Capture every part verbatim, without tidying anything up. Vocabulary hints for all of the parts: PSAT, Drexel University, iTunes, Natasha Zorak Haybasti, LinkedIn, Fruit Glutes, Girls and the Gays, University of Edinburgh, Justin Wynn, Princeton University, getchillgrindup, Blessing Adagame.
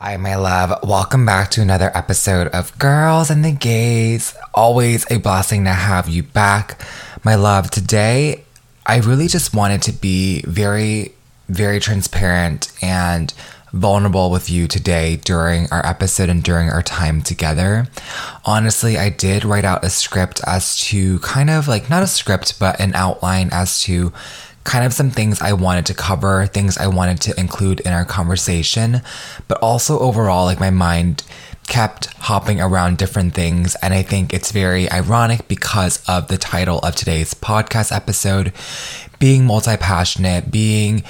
Hi, my love. Welcome back to another episode of Girls and the Gays. Always a blessing to have you back. My love, today, I really just wanted to be very, very transparent and vulnerable with you today during our episode and during our time together. Honestly, I did write out a script as to kind of like, not a script, but an outline as to kind of some things I wanted to cover, things I wanted to include in our conversation, but also overall, like my mind kept hopping around different things. And I think it's very ironic because of the title of today's podcast episode, being multi-passionate, being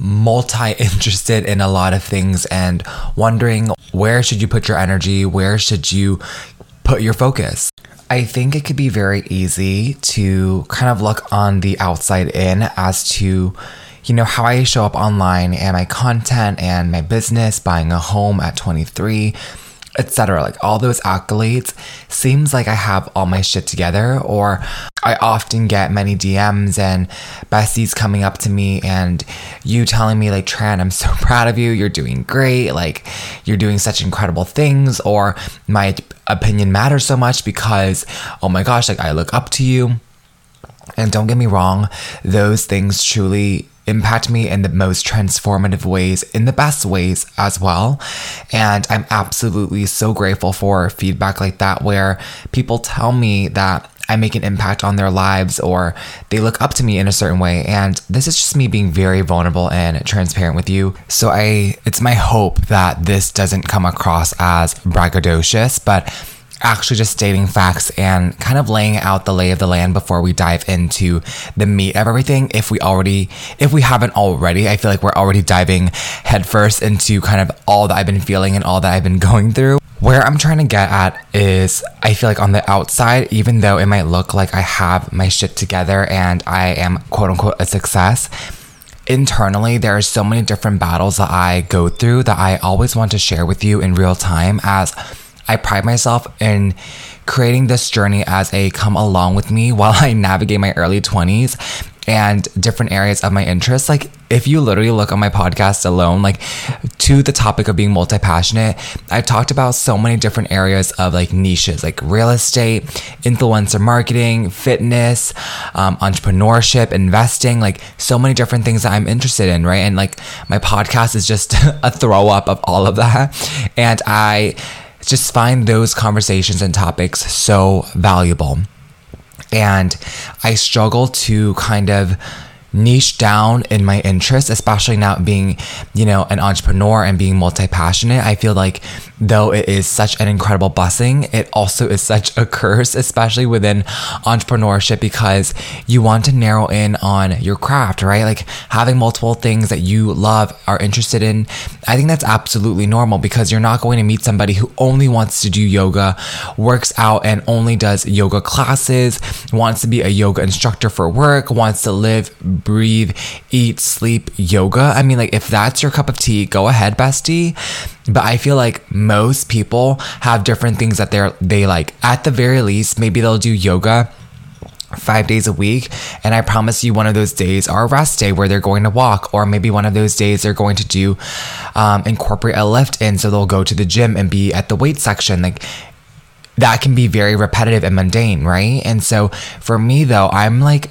multi-interested in a lot of things and wondering where should you put your energy? Where should you put your focus? I think it could be very easy to kind of look on the outside in as to, you know, how I show up online and my content and my business, buying a home at twenty-three, et cetera. Like all those accolades, seems like I have all my shit together, or I often get many D Ms and besties coming up to me and you telling me like, Tran, I'm so proud of you. You're doing great. Like you're doing such incredible things, or my opinion matters so much because, oh my gosh, like I look up to you. And don't get me wrong, those things truly impact me in the most transformative ways, in the best ways as well. And I'm absolutely so grateful for feedback like that, where people tell me that I make an impact on their lives or they look up to me in a certain way. And this is just me being very vulnerable and transparent with you. So I, it's my hope that this doesn't come across as braggadocious, but actually just stating facts and kind of laying out the lay of the land before we dive into the meat of everything. If we already, if we haven't already, I feel like we're already diving headfirst into kind of all that I've been feeling and all that I've been going through. Where I'm trying to get at is, I feel like on the outside, even though it might look like I have my shit together and I am quote unquote a success, internally, there are so many different battles that I go through that I always want to share with you in real time, as I pride myself in creating this journey as a come along with me while I navigate my early twenties and different areas of my interests. Like if you literally look on my podcast alone, like to the topic of being multi-passionate, I've talked about so many different areas of like niches, like real estate, influencer marketing, fitness, um, entrepreneurship, investing, like so many different things that I'm interested in, right? And like my podcast is just a throw up of all of that. And I just find those conversations and topics so valuable. And I struggle to kind of niche down in my interests, especially now being, you know, an entrepreneur and being multi-passionate. I feel like though it is such an incredible blessing, it also is such a curse, especially within entrepreneurship, because you want to narrow in on your craft, right? Like having multiple things that you love, are interested in. I think that's absolutely normal, because you're not going to meet somebody who only wants to do yoga, works out and only does yoga classes, wants to be a yoga instructor for work, wants to live, breathe, eat, sleep, yoga. I mean, like if that's your cup of tea, go ahead, bestie. But I feel like most people have different things that they're, they like. At the very least, maybe they'll do yoga five days a week. And I promise you one of those days are a rest day where they're going to walk, or maybe one of those days they're going to do, um, incorporate a lift in. So they'll go to the gym and be at the weight section. Like that can be very repetitive and mundane, right? And so for me though, I'm like,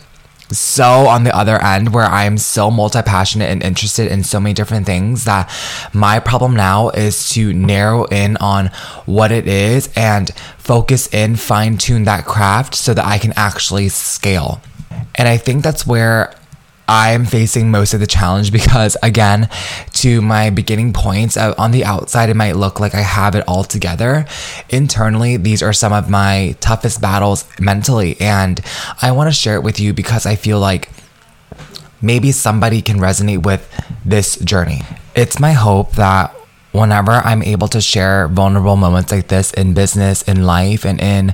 so on the other end, where I'm so multi-passionate and interested in so many different things that my problem now is to narrow in on what it is and focus in, fine-tune that craft so that I can actually scale. And I think that's where I'm facing most of the challenge, because again, to my beginning points, uh, on the outside, it might look like I have it all together. Internally, these are some of my toughest battles mentally, and I want to share it with you because I feel like maybe somebody can resonate with this journey. It's my hope that whenever I'm able to share vulnerable moments like this in business, in life, and in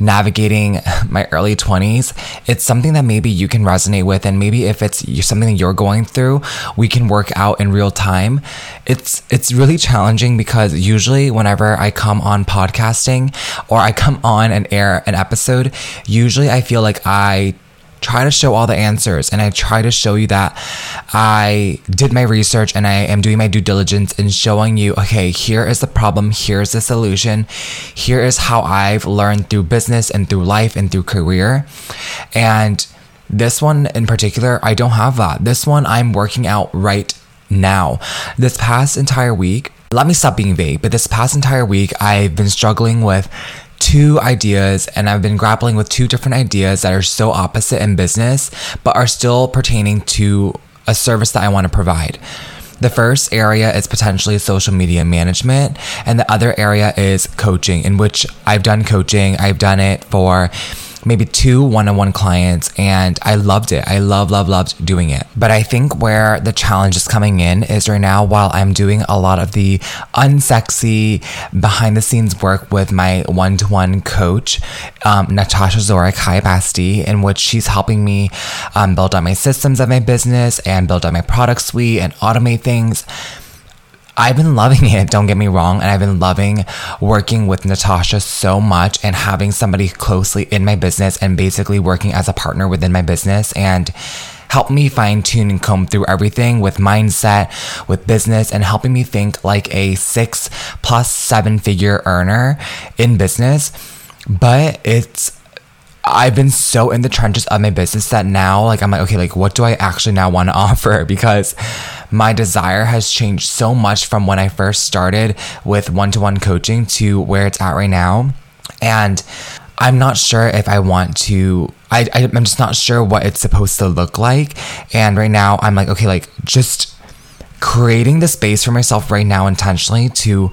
navigating my early twenties, it's something that maybe you can resonate with. And maybe if it's something that you're going through, we can work out in real time. It's it's really challenging because usually whenever I come on podcasting or I come on and air an episode, usually I feel like I try to show all the answers, and I try to show you that I did my research and I am doing my due diligence in showing you, okay, here is the problem, here's the solution, here is how I've learned through business and through life and through career. And this one in particular, I don't have that. This one I'm working out right now. This past entire week, let me stop being vague, but this past entire week, I've been struggling with two ideas, and I've been grappling with two different ideas that are so opposite in business, but are still pertaining to a service that I want to provide. The first area is potentially social media management, and the other area is coaching, in which I've done coaching. I've done it for maybe two one-on-one clients, and I loved it. I love, love, loved doing it. But I think where the challenge is coming in is right now, while I'm doing a lot of the unsexy behind-the-scenes work with my one-to-one coach, um, Natasha Zorak Haybasti, in which she's helping me um, build out my systems of my business and build out my product suite and automate things. I've been loving it, don't get me wrong, and I've been loving working with Natasha so much and having somebody closely in my business and basically working as a partner within my business and help me fine-tune and comb through everything with mindset, with business, and helping me think like a six plus seven figure earner in business. But it's I've been so in the trenches of my business that now, like, I'm like, okay, like, what do I actually now want to offer? Because my desire has changed so much from when I first started with one-to-one coaching to where it's at right now. And I'm not sure if I want to, I, I, I'm just not sure what it's supposed to look like. And right now I'm like, okay, like, just creating the space for myself right now intentionally to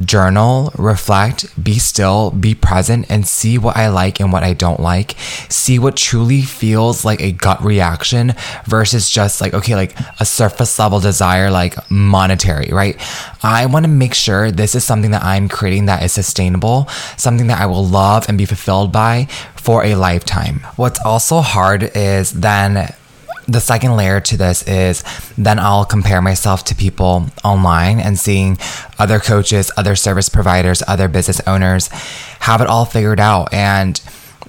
journal, reflect, be still, be present, and see what I like and what I don't like. See what truly feels like a gut reaction versus just like, okay, like a surface level desire, like monetary, right? I want to make sure this is something that I'm creating that is sustainable, something that I will love and be fulfilled by for a lifetime. What's also hard is then the second layer to this is then I'll compare myself to people online and seeing other coaches, other service providers, other business owners have it all figured out. And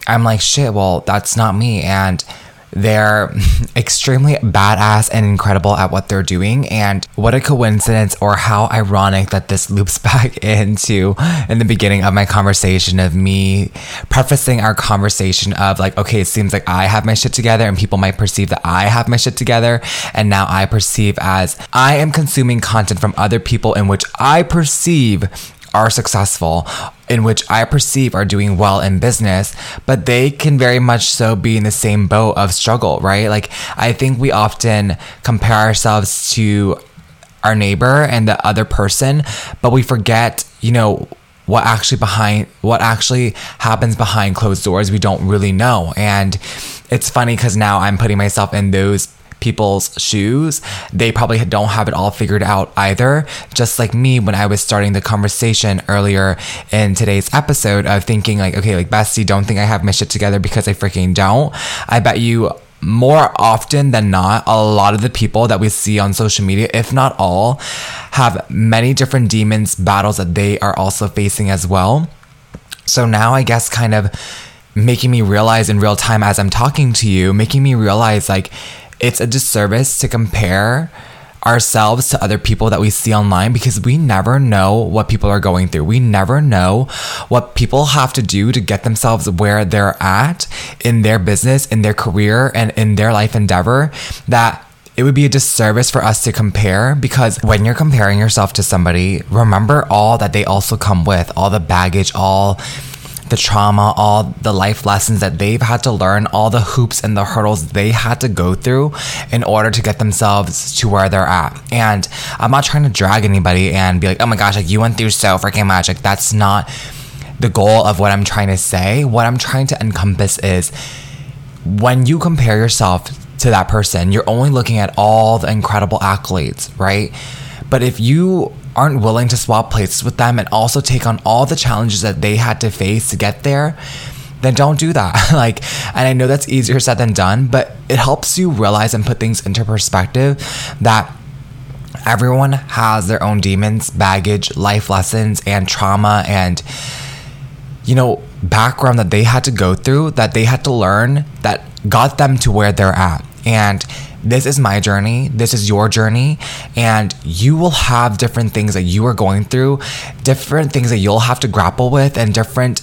I'm like, shit, well, that's not me. And they're extremely badass and incredible at what they're doing. And what a coincidence, or how ironic that this loops back into in the beginning of my conversation of me prefacing our conversation of like, okay, it seems like I have my shit together and people might perceive that I have my shit together. And now I perceive as I am consuming content from other people in which I perceive are successful, in which I perceive are doing well in business, but they can very much so be in the same boat of struggle, right? Like, I think we often compare ourselves to our neighbor and the other person, but we forget, you know, what actually behind what actually happens behind closed doors, we don't really know. And it's funny because now I'm putting myself in those people's shoes. They probably don't have it all figured out either. Just like me when I was starting the conversation earlier in today's episode of thinking like, okay, like, Bestie, don't think I have my shit together, because I freaking don't. I bet you more often than not, a lot of the people that we see on social media, if not all, have many different demons, battles that they are also facing as well. So now I guess kind of making me realize in real time as I'm talking to you, making me realize like, it's a disservice to compare ourselves to other people that we see online, because we never know what people are going through. We never know what people have to do to get themselves where they're at in their business, in their career, and in their life endeavor, that it would be a disservice for us to compare. Because when you're comparing yourself to somebody, remember all that they also come with, all the baggage, all the trauma, all the life lessons that they've had to learn, all the hoops and the hurdles they had to go through in order to get themselves to where they're at. And I'm not trying to drag anybody and be like, oh my gosh, like, you went through so freaking much. Like, that's not the goal of what I'm trying to say. What I'm trying to encompass is when you compare yourself to that person, you're only looking at all the incredible accolades, right? But if you aren't willing to swap places with them and also take on all the challenges that they had to face to get there, then don't do that. Like, and I know that's easier said than done, but it helps you realize and put things into perspective that everyone has their own demons, baggage, life lessons, and trauma, and, you know, background that they had to go through, that they had to learn, that got them to where they're at. And this is my journey, this is your journey, and you will have different things that you are going through, different things that you'll have to grapple with, and different,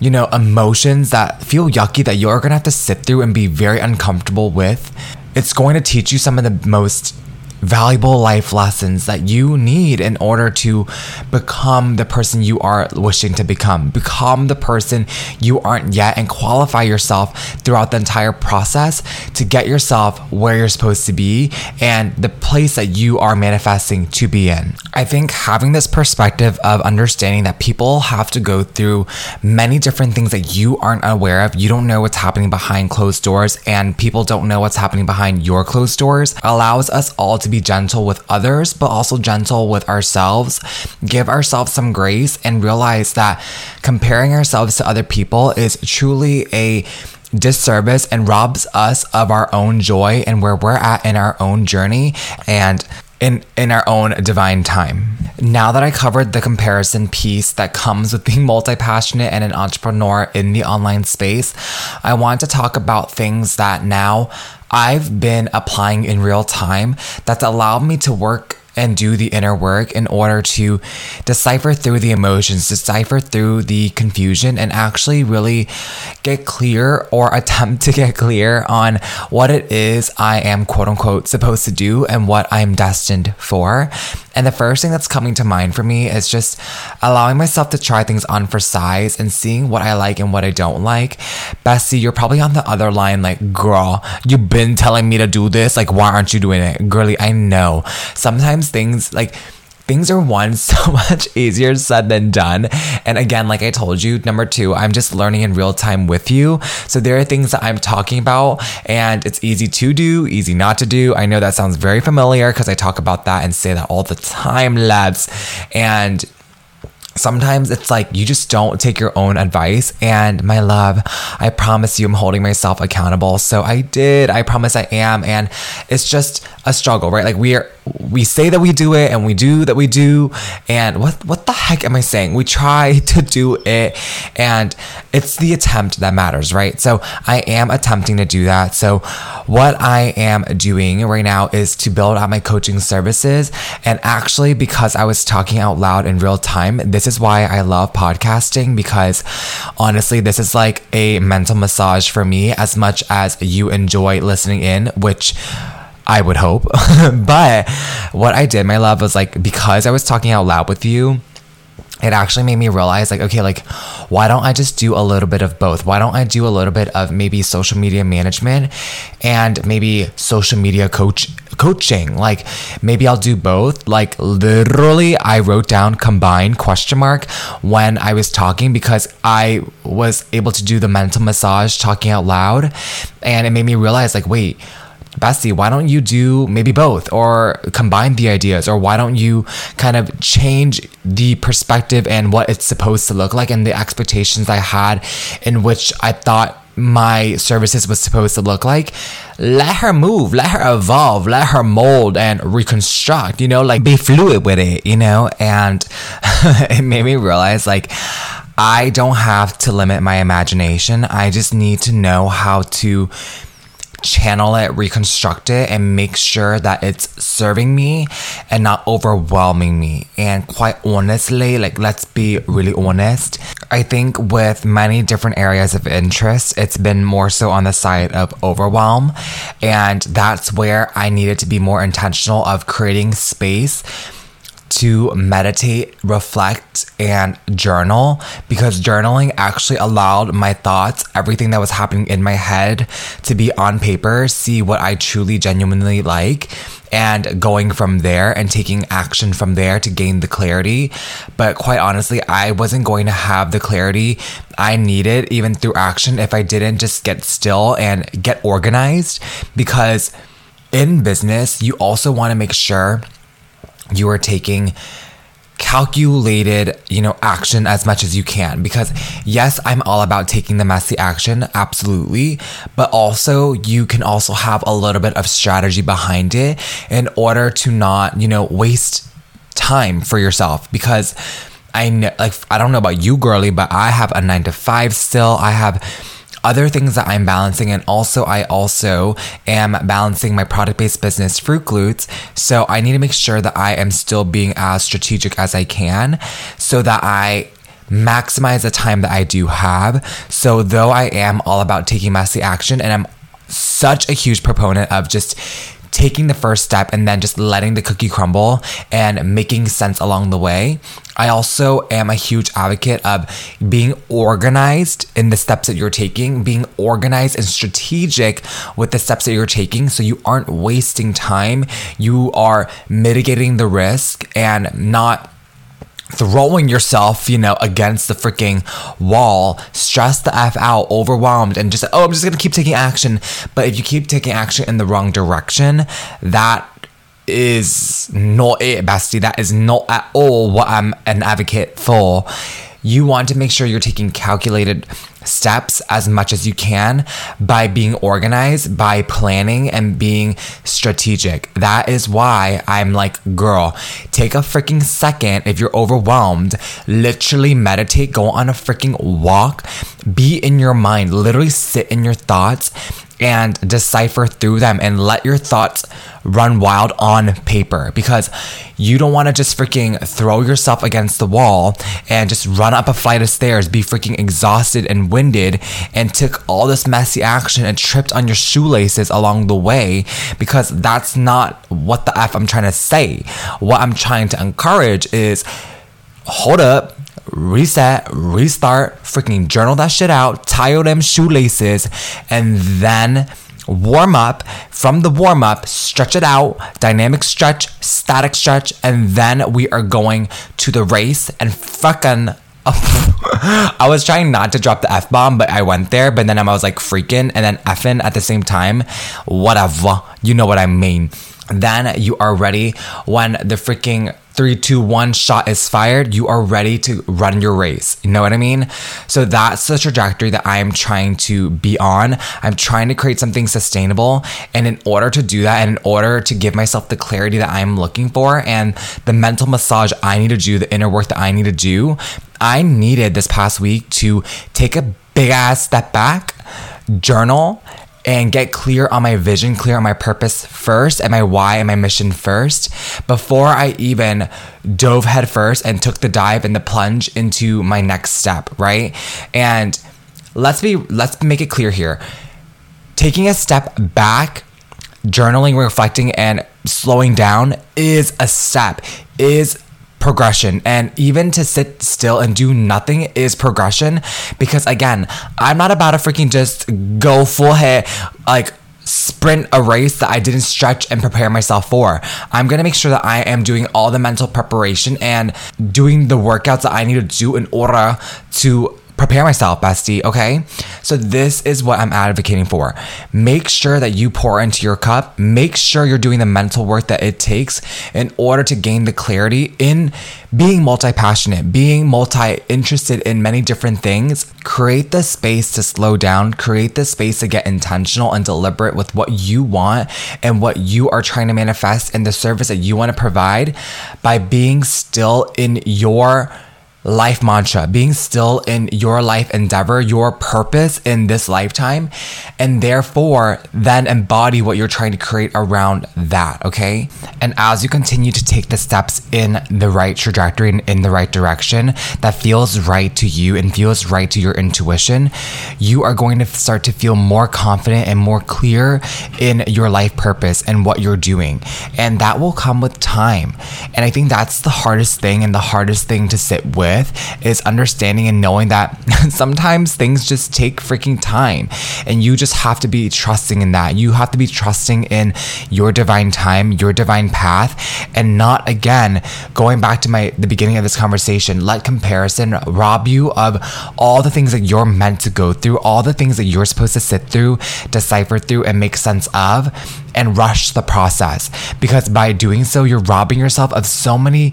you know, emotions that feel yucky that you're gonna have to sit through and be very uncomfortable with. It's going to teach you some of the most valuable life lessons that you need in order to become the person you are wishing to become. Become the person you aren't yet and qualify yourself throughout the entire process to get yourself where you're supposed to be and the place that you are manifesting to be in. I think having this perspective of understanding that people have to go through many different things that you aren't aware of, you don't know what's happening behind closed doors, and people don't know what's happening behind your closed doors, allows us all to be gentle with others, but also gentle with ourselves. Give ourselves some grace and realize that comparing ourselves to other people is truly a disservice and robs us of our own joy and where we're at in our own journey and in, in our own divine time. Now that I covered the comparison piece that comes with being multi-passionate and an entrepreneur in the online space, I want to talk about things that now I've been applying in real time that's allowed me to work and do the inner work in order to decipher through the emotions, decipher through the confusion, and actually really get clear or attempt to get clear on what it is I am quote unquote supposed to do and what I'm destined for. And the first thing that's coming to mind for me is just allowing myself to try things on for size and seeing what I like and what I don't like. Bessie, you're probably on the other line like, girl, you've been telling me to do this. Like, why aren't you doing it? Girly, I know. Sometimes things like... Things are one, so much easier said than done. And again, like I told you, number two, I'm just learning in real time with you. So there are things that I'm talking about and it's easy to do, easy not to do. I know that sounds very familiar because I talk about that and say that all the time, lads. And sometimes it's like you just don't take your own advice. And my love, I promise you I'm holding myself accountable. So I did. I promise I am. And it's just a struggle, right? Like we are, we say that we do it and we do that we do. And what what the heck am I saying? We try to do it and it's the attempt that matters, right? So I am attempting to do that. So what I am doing right now is to build out my coaching services. And actually, because I was talking out loud in real time, this This is why I love podcasting, because honestly, this is like a mental massage for me as much as you enjoy listening in, which I would hope. But what I did, my love, was like, because I was talking out loud with you, it actually made me realize like, okay, like, why don't I just do a little bit of both? Why don't I do a little bit of maybe social media management and maybe social media coach coaching? Like maybe I'll do both. Like literally I wrote down combine question mark when I was talking, because I was able to do the mental massage talking out loud. And it made me realize like, wait, Bestie, why don't you do maybe both or combine the ideas? Or why don't you kind of change the perspective and what it's supposed to look like and the expectations I had in which I thought my services was supposed to look like? Let her move, let her evolve, let her mold and reconstruct, you know, like be fluid with it, you know? And it made me realize like, I don't have to limit my imagination. I just need to know how to channel it, reconstruct it, and make sure that it's serving me and not overwhelming me. And quite honestly, like let's be really honest, I think with many different areas of interest, it's been more so on the side of overwhelm. And that's where I needed to be more intentional of creating space to meditate, reflect, and journal, because journaling actually allowed my thoughts, everything that was happening in my head, to be on paper, see what I truly genuinely like, and going from there and taking action from there to gain the clarity. But quite honestly, I wasn't going to have the clarity I needed even through action if I didn't just get still and get organized, because in business, you also want to make sure you are taking calculated, you know, action as much as you can. Because yes, I'm all about taking the messy action, absolutely, but also you can also have a little bit of strategy behind it in order to not, you know, waste time for yourself. Because I know, like, I don't know about you, girly, but I have a nine to five still. I have other things that I'm balancing, and also I also am balancing my product-based business, Fruit Glutes. So I need to make sure that I am still being as strategic as I can so that I maximize the time that I do have. So though I am all about taking messy action, and I'm such a huge proponent of just taking the first step and then just letting the cookie crumble and making sense along the way, I also am a huge advocate of being organized in the steps that you're taking, being organized and strategic with the steps that you're taking so you aren't wasting time, you are mitigating the risk and not throwing yourself, you know, against the freaking wall, stressed the F out, overwhelmed, and just, oh, I'm just going to keep taking action. But if you keep taking action in the wrong direction, that is not it, bestie. That is not at all what I'm an advocate for. You want to make sure you're taking calculated steps as much as you can by being organized, by planning, and being strategic. That is why I'm like, girl, take a freaking second if you're overwhelmed. Literally meditate, go on a freaking walk, be in your mind, literally sit in your thoughts and decipher through them and let your thoughts run wild on paper, because you don't want to just freaking throw yourself against the wall and just run up a flight of stairs, be freaking exhausted and winded, and took all this messy action and tripped on your shoelaces along the way, because that's not what the F I'm trying to say. What I'm trying to encourage is hold up, reset, restart, freaking journal that shit out, tie them shoelaces, and then warm up. From the warm up, stretch it out, dynamic stretch, static stretch, and then we are going to the race and fucking... I was trying not to drop the F-bomb, but I went there, but then I was like freaking and then effing at the same time. Whatever. You know what I mean. Then you are ready when the freaking three, two, one shot is fired. You are ready to run your race. You know what I mean? So that's the trajectory that I am trying to be on. I'm trying to create something sustainable. And in order to do that, and in order to give myself the clarity that I'm looking for and the mental massage I need to do, the inner work that I need to do, I needed this past week to take a big ass step back, journal, and get clear on my vision, clear on my purpose first, and my why and my mission first, before I even dove head first and took the dive and the plunge into my next step, right? And let's be, let's make it clear here. Taking a step back, journaling, reflecting, and slowing down is a step, is progression. And even to sit still and do nothing is progression, because again, I'm not about to freaking just go full head, like sprint a race that I didn't stretch and prepare myself for. I'm going to make sure that I am doing all the mental preparation and doing the workouts that I need to do in order to prepare myself, bestie, okay? So this is what I'm advocating for. Make sure that you pour into your cup. Make sure you're doing the mental work that it takes in order to gain the clarity in being multi-passionate, being multi-interested in many different things. Create the space to slow down. Create the space to get intentional and deliberate with what you want and what you are trying to manifest and the service that you want to provide by being still in your life mantra, being still in your life endeavor, your purpose in this lifetime, and therefore then embody what you're trying to create around that, okay? And as you continue to take the steps in the right trajectory and in the right direction that feels right to you and feels right to your intuition, you are going to start to feel more confident and more clear in your life purpose and what you're doing. And that will come with time. And I think that's the hardest thing and the hardest thing to sit with is understanding and knowing that sometimes things just take freaking time, and you just have to be trusting in that. You have to be trusting in your divine time, your divine path, and not, again, going back to my the beginning of this conversation, let comparison rob you of all the things that you're meant to go through, all the things that you're supposed to sit through, decipher through, and make sense of, and rush the process, because by doing so, you're robbing yourself of so many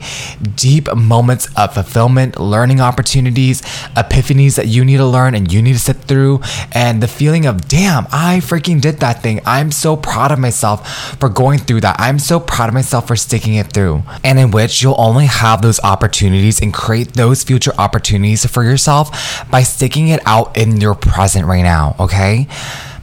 deep moments of fulfillment, learning opportunities, epiphanies that you need to learn and you need to sit through, and the feeling of, damn, I freaking did that thing. I'm so proud of myself for going through that. I'm so proud of myself for sticking it through. And in which you'll only have those opportunities and create those future opportunities for yourself by sticking it out in your present right now, okay?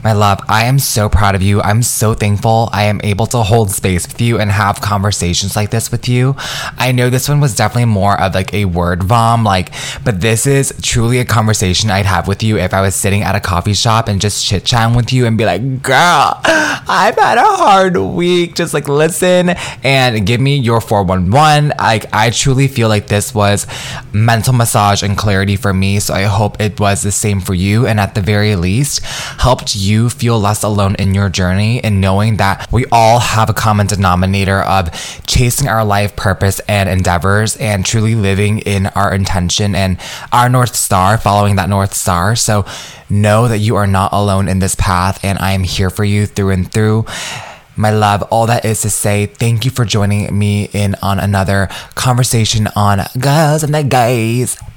My love, I am so proud of you. I'm so thankful I am able to hold space with you and have conversations like this with you. I know this one was definitely more of like a word bomb, like, but this is truly a conversation I'd have with you if I was sitting at a coffee shop and just chit-chatting with you and be like, girl, I've had a hard week. Just like listen and give me your four one one. Like, I truly feel like this was mental massage and clarity for me. So I hope it was the same for you, and at the very least helped you You feel less alone in your journey, and knowing that we all have a common denominator of chasing our life purpose and endeavors and truly living in our intention and our North Star, following that North Star. So know that you are not alone in this path, and I am here for you through and through. My love, all that is to say, thank you for joining me in on another conversation on Girls and the Gays,